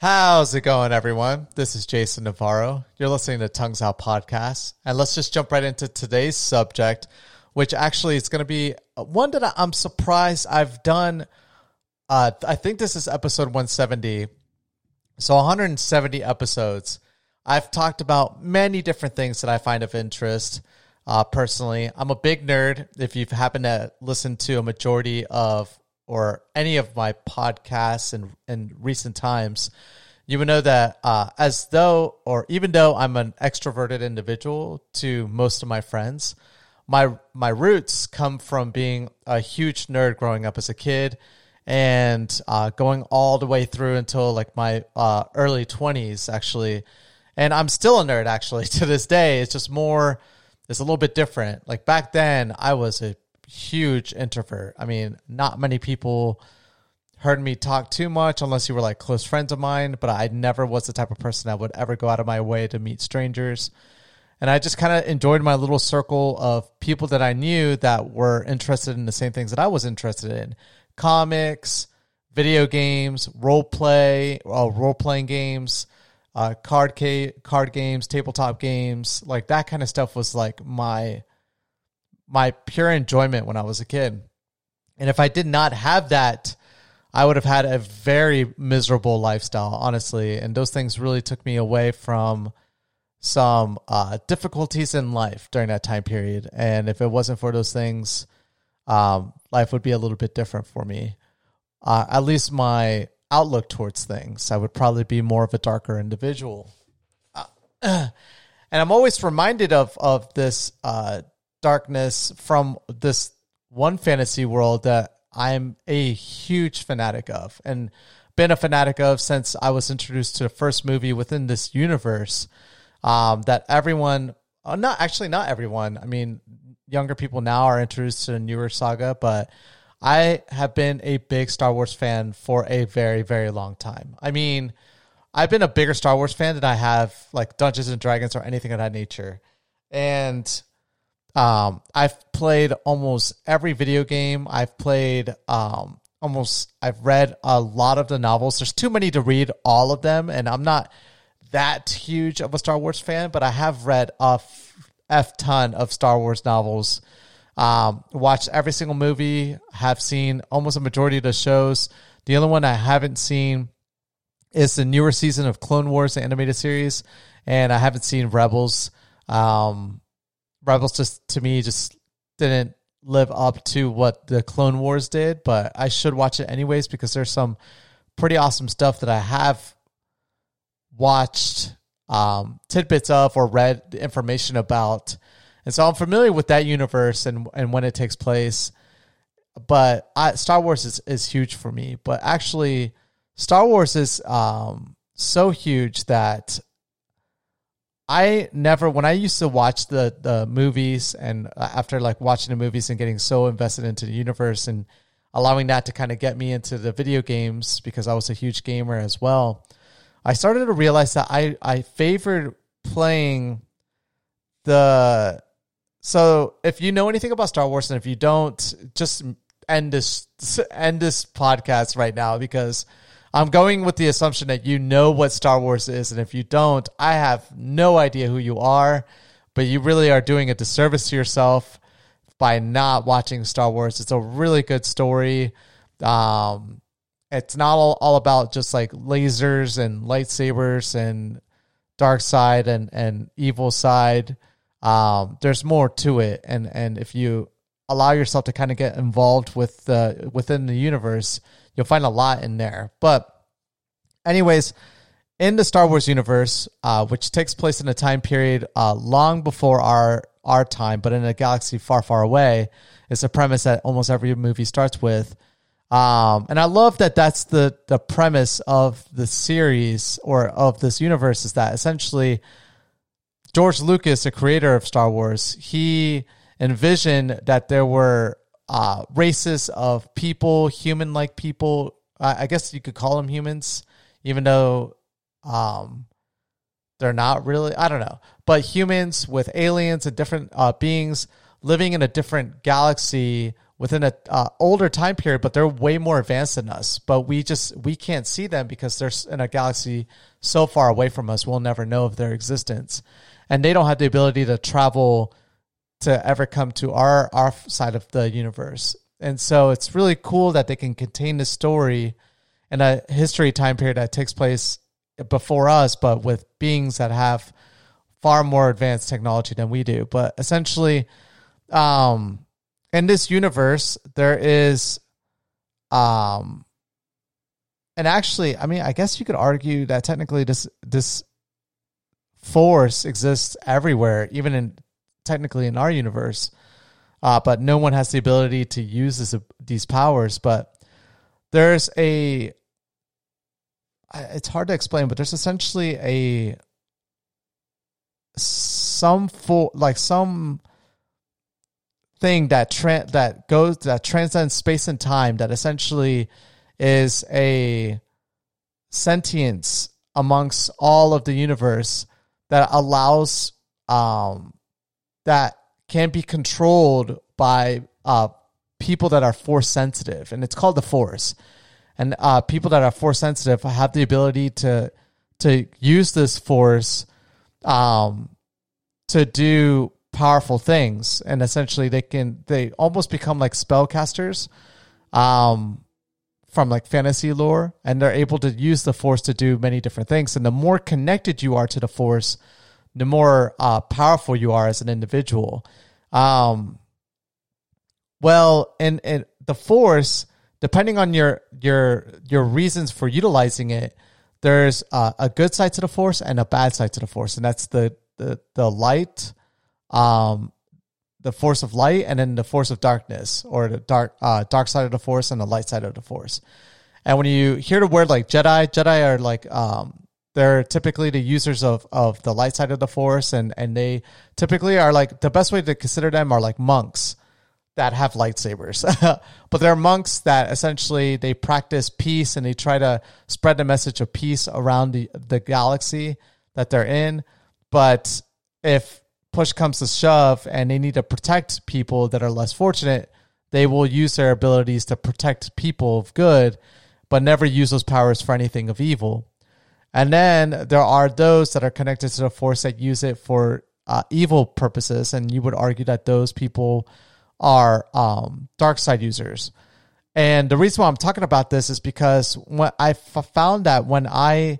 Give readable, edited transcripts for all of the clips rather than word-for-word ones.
How's it going, everyone? This is Jason Navarro. You're listening to Tongues Out Podcast. And let's just jump right into today's subject, which actually is going to be one that I'm surprised I've done. I think this is episode 170. So 170 episodes. I've talked about many different things that I find of interest. Personally, I'm a big nerd. If you've happened to listen to a majority of or any of my podcasts in recent times, you would know that even though I'm an extroverted individual to most of my friends, my roots come from being a huge nerd growing up as a kid and going all the way through until like my early 20s, actually. And I'm still a nerd, actually, to this day. It's just more, it's a little bit different. Like back then, I was a huge introvert. I mean, not many people heard me talk too much unless you were like close friends of mine, but I never was the type of person that would ever go out of my way to meet strangers. And I just kind of enjoyed my little circle of people that I knew that were interested in the same things that I was interested in. Comics, video games, role-playing games, card games, tabletop games. Like that kind of stuff was like my pure enjoyment when I was a kid. And if I did not have that, I would have had a very miserable lifestyle, honestly. And those things really took me away from some difficulties in life during that time period. And if it wasn't for those things, life would be a little bit different for me. At least my outlook towards things. I would probably be more of a darker individual. And I'm always reminded of this darkness from this one fantasy world that I'm a huge fanatic of and been a fanatic of since I was introduced to the first movie within this universe, that everyone, not everyone. I mean, younger people now are introduced to the newer saga, but I have been a big Star Wars fan for a very, very long time. I mean, I've been a bigger Star Wars fan than I have like Dungeons and Dragons or anything of that nature. And I've played almost every video game. I've played I've read a lot of the novels. There's too many to read all of them, and I'm not that huge of a Star Wars fan, but I have read a ton of Star Wars novels. Watched every single movie, have seen almost a majority of the shows. The only one I haven't seen is the newer season of Clone Wars, the animated series, and I haven't seen Rebels. Rebels just, to me, just didn't live up to what the Clone Wars did, but I should watch it anyways because there's some pretty awesome stuff that I have watched tidbits of or read information about. And so I'm familiar with that universe and when it takes place, but Star Wars is huge for me. But actually, Star Wars is so huge that I never, when I used to watch the movies and after like watching the movies and getting so invested into the universe and allowing that to kind of get me into the video games because I was a huge gamer as well, I started to realize that I favored playing the... So if you know anything about Star Wars, and if you don't, just end this podcast right now because I'm going with the assumption that you know what Star Wars is, and if you don't, I have no idea who you are, but you really are doing a disservice to yourself by not watching Star Wars. It's a really good story. It's not all about just like lasers and lightsabers and dark side and evil side. There's more to it, and if you allow yourself to kind of get involved with within the universe, you'll find a lot in there. But anyways, in the Star Wars universe, which takes place in a time period long before our time, but in a galaxy far, far away, is a premise that almost every movie starts with. And I love that that's the premise of the series or of this universe, is that essentially George Lucas, the creator of Star Wars, he envisioned that there were races of people, human-like people. I guess you could call them humans, even though they're not really. I don't know. But humans with aliens and different beings living in a different galaxy within an older time period, but they're way more advanced than us. But we can't see them because they're in a galaxy so far away from us, we'll never know of their existence. And they don't have the ability to travel to ever come to our side of the universe. And so it's really cool that they can contain the story in a history time period that takes place before us, but with beings that have far more advanced technology than we do. But essentially, in this universe, there is, and actually, I mean, I guess you could argue that technically this force exists everywhere, even technically in our universe, but no one has the ability to use these powers. But there's it's hard to explain, but there's essentially some thing that transcends space and time, that essentially is a sentience amongst all of the universe that allows that can be controlled by people that are force sensitive, and it's called the Force. And people that are force sensitive have the ability to use this force to do powerful things, and essentially they almost become like spellcasters from like fantasy lore, and they're able to use the force to do many different things. And the more connected you are to the force, the more powerful you are as an individual. And the force, depending on your reasons for utilizing it, there's a good side to the force and a bad side to the force, and that's the light, the force of light, and then the force of darkness, or the dark side of the force and the light side of the force. And when you hear the word like Jedi are like they're typically the users of the light side of the force, and they typically are like, the best way to consider them are like monks that have lightsabers. But they're monks that essentially they practice peace, and they try to spread the message of peace around the galaxy that they're in. But if push comes to shove and they need to protect people that are less fortunate, they will use their abilities to protect people of good, but never use those powers for anything of evil. And then there are those that are connected to the force that use it for evil purposes, and you would argue that those people are dark side users. And the reason why I'm talking about this is because when I found that when I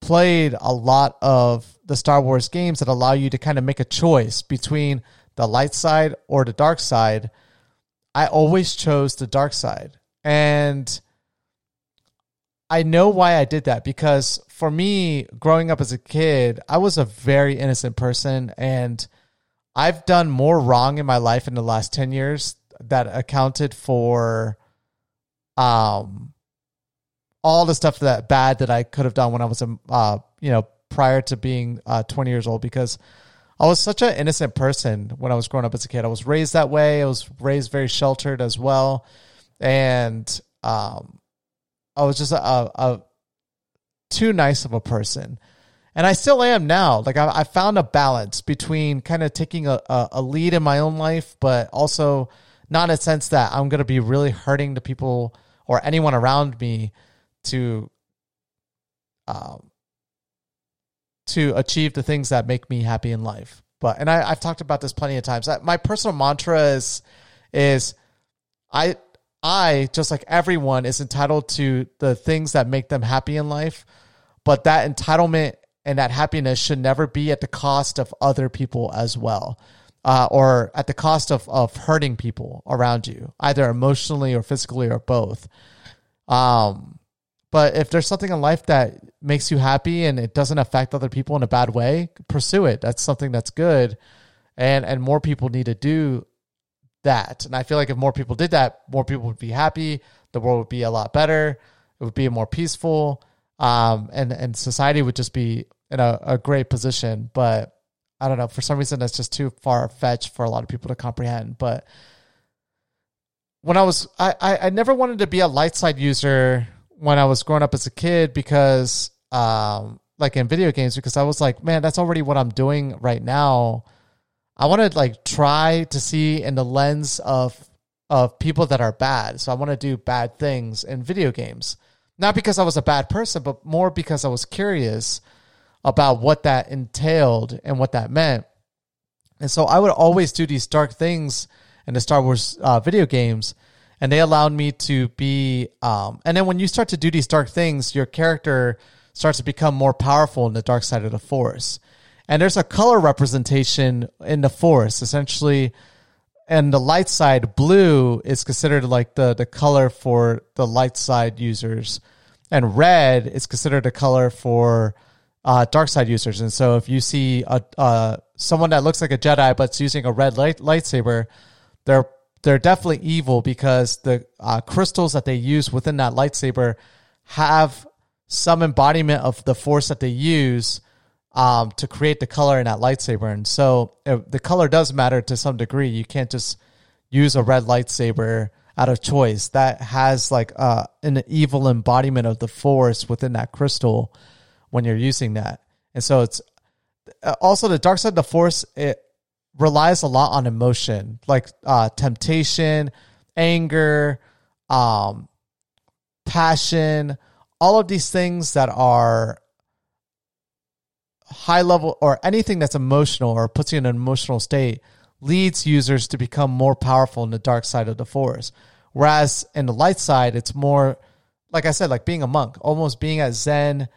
played a lot of the Star Wars games that allow you to kind of make a choice between the light side or the dark side, I always chose the dark side. And I know why I did that, because for me, growing up as a kid, I was a very innocent person, and I've done more wrong in my life in the last 10 years that accounted for all the stuff that bad that I could have done when I was prior to being 20 years old, because I was such an innocent person when I was growing up as a kid. I was raised that way. I was raised very sheltered as well. And I was just too nice of a person. And I still am now. Like I found a balance between kind of taking a lead in my own life, but also not in a sense that I'm going to be really hurting the people or anyone around me to achieve the things that make me happy in life. And I've talked about this plenty of times. My personal mantra is I just like everyone is entitled to the things that make them happy in life, but that entitlement and that happiness should never be at the cost of other people as well, or at the cost of hurting people around you, either emotionally or physically or both. But if there's something in life that makes you happy and it doesn't affect other people in a bad way, pursue it. That's something that's good. And more people need to do that. And I feel like if more people did that, more people would be happy. The world would be a lot better. It would be more peaceful. And society would just be in a great position. But I don't know, for some reason, that's just too far-fetched for a lot of people to comprehend. But when I never wanted to be a light side user when I was growing up as a kid, because like in video games, because I was like, man, that's already what I'm doing right now. I want to like try to see in the lens of of people that are bad. So I want to do bad things in video games. Not because I was a bad person, but more because I was curious about what that entailed and what that meant. And so I would always do these dark things in the Star Wars video games, and they allowed me to be... and then when you start to do these dark things, your character starts to become more powerful in the dark side of the Force. And there's a color representation in the Force, essentially. And the light side, blue, is considered like the color for the light side users. And red is considered a color for dark side users. And so if you see someone that looks like a Jedi but's using a red lightsaber, they're definitely evil, because the crystals that they use within that lightsaber have some embodiment of the Force that they use to create the color in that lightsaber. And so the color does matter to some degree. You can't just use a red lightsaber out of choice. That has like an evil embodiment of the Force within that crystal when you're using that. And so it's also the dark side of the Force. It relies a lot on emotion, like temptation, anger, passion, all of these things that are high level, or anything that's emotional or puts you in an emotional state, leads users to become more powerful in the dark side of the Force. Whereas in the light side, it's more, like I said, like being a monk, almost being at Zen,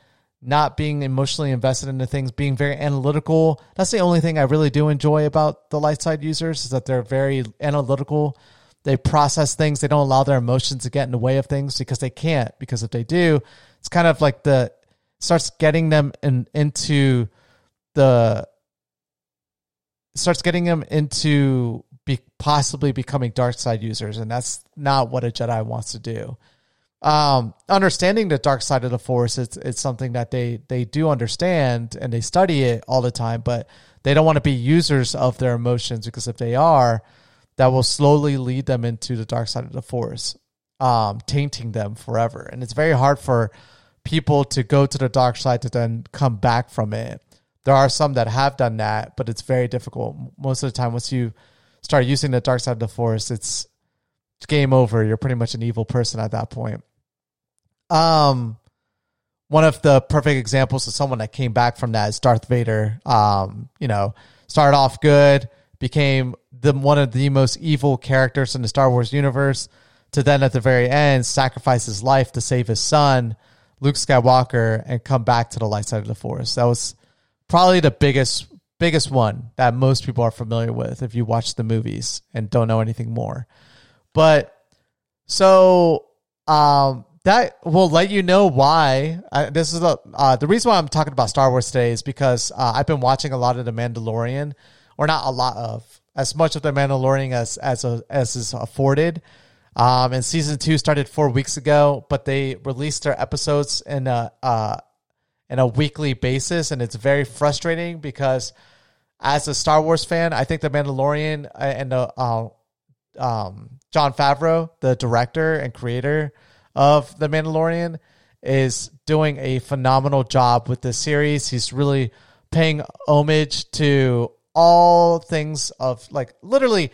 not being emotionally invested into things, being very analytical. That's the only thing I really do enjoy about the light side users, is that they're very analytical. They process things. They don't allow their emotions to get in the way of things, because they can't, because if they do, it's kind of like starts getting them into possibly becoming dark side users, and that's not what a Jedi wants to do. Understanding the dark side of the Force, it's something that they do understand, and they study it all the time, but they don't want to be users of their emotions, because if they are, that will slowly lead them into the dark side of the Force, tainting them forever. And it's very hard for people to go to the dark side to then come back from it. There are some that have done that, but it's very difficult. Most of the time, once you start using the dark side of the Force, it's game over. You're pretty much an evil person at that point. One of the perfect examples of someone that came back from that is Darth Vader. Started off good, became one of the most evil characters in the Star Wars universe, to then at the very end sacrifice his life to save his son, Luke Skywalker, and come back to the light side of the Force. That was probably the biggest one that most people are familiar with if you watch the movies and don't know anything more. But so that will let you know why. The reason why I'm talking about Star Wars today is because I've been watching a lot of The Mandalorian, or not a lot of, as much of The Mandalorian as is afforded. And season 2 started 4 weeks ago, but they released their episodes in a weekly basis, and it's very frustrating because, as a Star Wars fan, I think The Mandalorian and Jon Favreau, the director and creator of The Mandalorian, is doing a phenomenal job with this series. He's really paying homage to all things of, like, literally.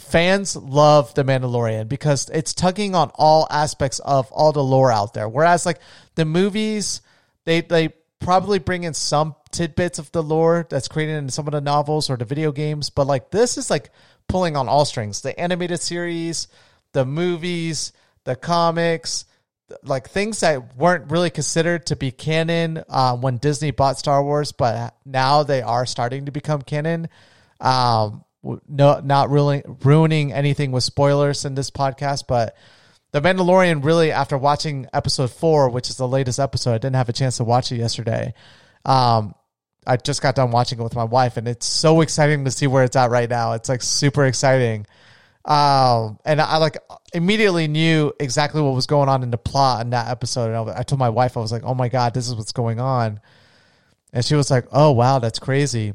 Fans love The Mandalorian because it's tugging on all aspects of all the lore out there. Whereas, like, the movies, they probably bring in some tidbits of the lore that's created in some of the novels or the video games. But, like, this is, like, pulling on all strings. The animated series, the movies, the comics, like, things that weren't really considered to be canon when Disney bought Star Wars, but now they are starting to become canon. No, not really ruining anything with spoilers in this podcast, but The Mandalorian, really, after watching episode 4, which is the latest episode, I didn't have a chance to watch it yesterday. I just got done watching it with my wife, and it's so exciting to see where it's at right now. It's like super exciting. And I like immediately knew exactly what was going on in the plot in that episode. And I told my wife, I was like, oh my God, this is what's going on. And she was like, oh wow, that's crazy.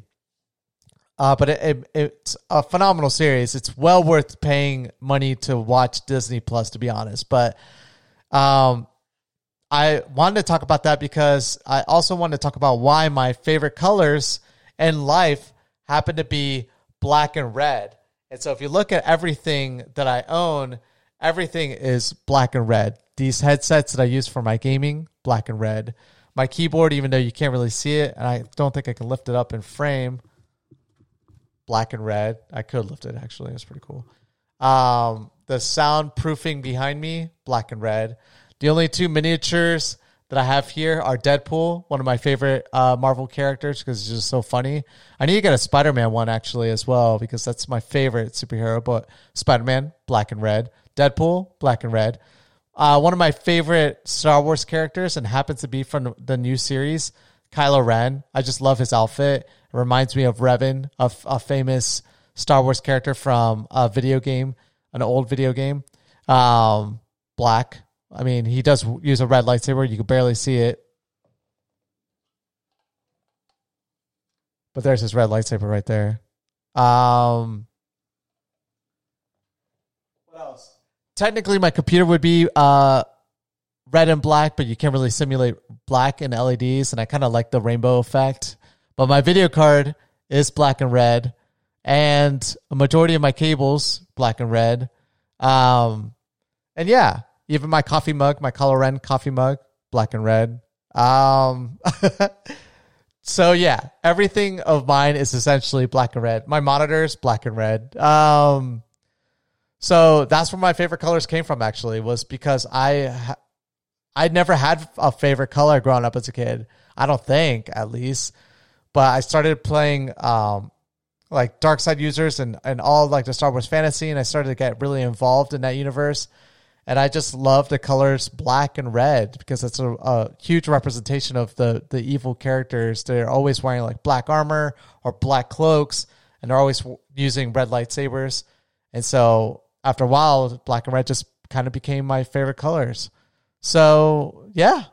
But it's a phenomenal series. It's well worth paying money to watch Disney Plus, to be honest. But I wanted to talk about that because I also wanted to talk about why my favorite colors in life happen to be black and red. And so if you look at everything that I own, everything is black and red. These headsets that I use for my gaming, black and red. My keyboard, even though you can't really see it, and I don't think I can lift it up in frame, black and red. I could lift it, actually. It's pretty cool. The soundproofing behind me, black and red. The only two miniatures that I have here are Deadpool, one of my favorite Marvel characters because it's just so funny. I need to get a Spider-Man one, actually, as well, because that's my favorite superhero. But Spider-Man, black and red. Deadpool, black and red. One of my favorite Star Wars characters, and happens to be from the new series, Kylo Ren. I just love his outfit. It reminds me of Revan, a famous Star Wars character from a video game, an old video game. Black. I mean, he does use a red lightsaber. You can barely see it. But there's his red lightsaber right there. What else? Technically, my computer would be red and black, but you can't really simulate black and LEDs, and I kind of like the rainbow effect. But my video card is black and red, and a majority of my cables, black and red. And yeah. Even my coffee mug, my Kylo Ren coffee mug, black and red. So yeah, everything of mine is essentially black and red. My monitor's black and red. So that's where my favorite colors came from, actually, was because I never had a favorite color growing up as a kid. I don't think, at least. But I started playing like Dark Side users and all like the Star Wars fantasy, and I started to get really involved in that universe. And I just love the colors black and red because it's a huge representation of the evil characters. They're always wearing like black armor or black cloaks, and they're always using red lightsabers. And so after a while, black and red just kind of became my favorite colors. So yeah,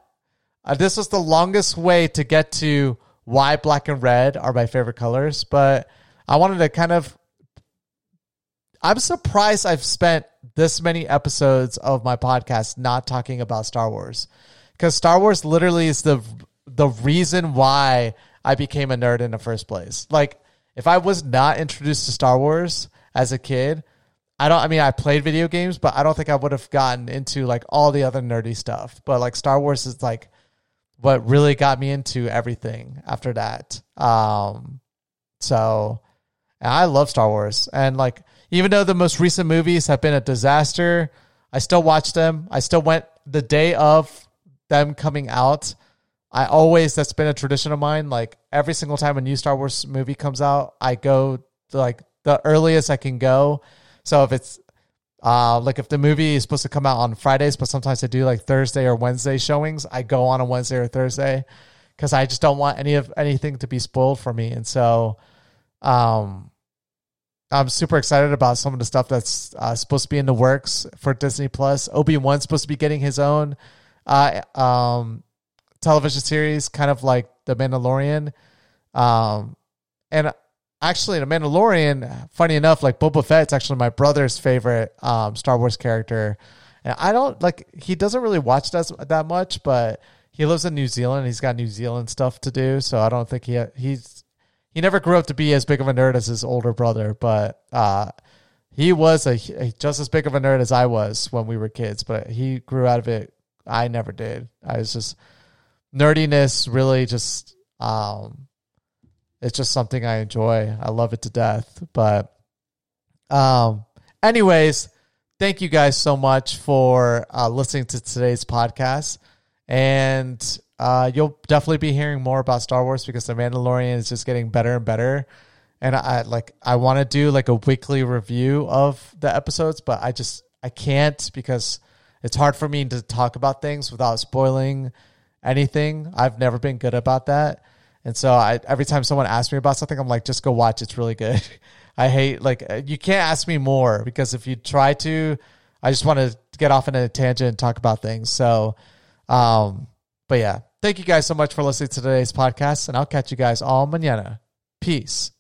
this was the longest way to get to why black and red are my favorite colors. But I wanted to kind of... I'm surprised I've spent this many episodes of my podcast not talking about Star Wars, because Star Wars literally is the reason why I became a nerd in the first place. Like, if I was not introduced to Star Wars as a kid, I played video games, but I don't think I would have gotten into like all the other nerdy stuff. But like Star Wars is like what really got me into everything after that. And I love Star Wars, and like, even though the most recent movies have been a disaster, I still watch them. I still went the day of them coming out. That's been a tradition of mine. Like, every single time a new Star Wars movie comes out, I go to, like, the earliest I can go. So if it's if the movie is supposed to come out on Fridays, but sometimes they do like Thursday or Wednesday showings, I go on a Wednesday or Thursday because I just don't want anything to be spoiled for me. And so, I'm super excited about some of the stuff that's supposed to be in the works for Disney Plus. Obi-Wan's supposed to be getting his own television series, kind of like The Mandalorian. And actually, The Mandalorian, funny enough, like Boba Fett's actually my brother's favorite Star Wars character. And he doesn't really watch that much, but he lives in New Zealand. He's got New Zealand stuff to do, so I don't think he never grew up to be as big of a nerd as his older brother, but he was just as big of a nerd as I was when we were kids, but he grew out of it. I never did. I was just... nerdiness really just... it's just something I enjoy. I love it to death, but... anyways, thank you guys so much for listening to today's podcast, and... you'll definitely be hearing more about Star Wars because The Mandalorian is just getting better and better. And I want to do like a weekly review of the episodes, but I can't because it's hard for me to talk about things without spoiling anything. I've never been good about that. And so every time someone asks me about something, I'm like, just go watch. It's really good. I hate, like, you can't ask me more because if you try to, I just want to get off on a tangent and talk about things. So, but yeah, thank you guys so much for listening to today's podcast, and I'll catch you guys all mañana. Peace.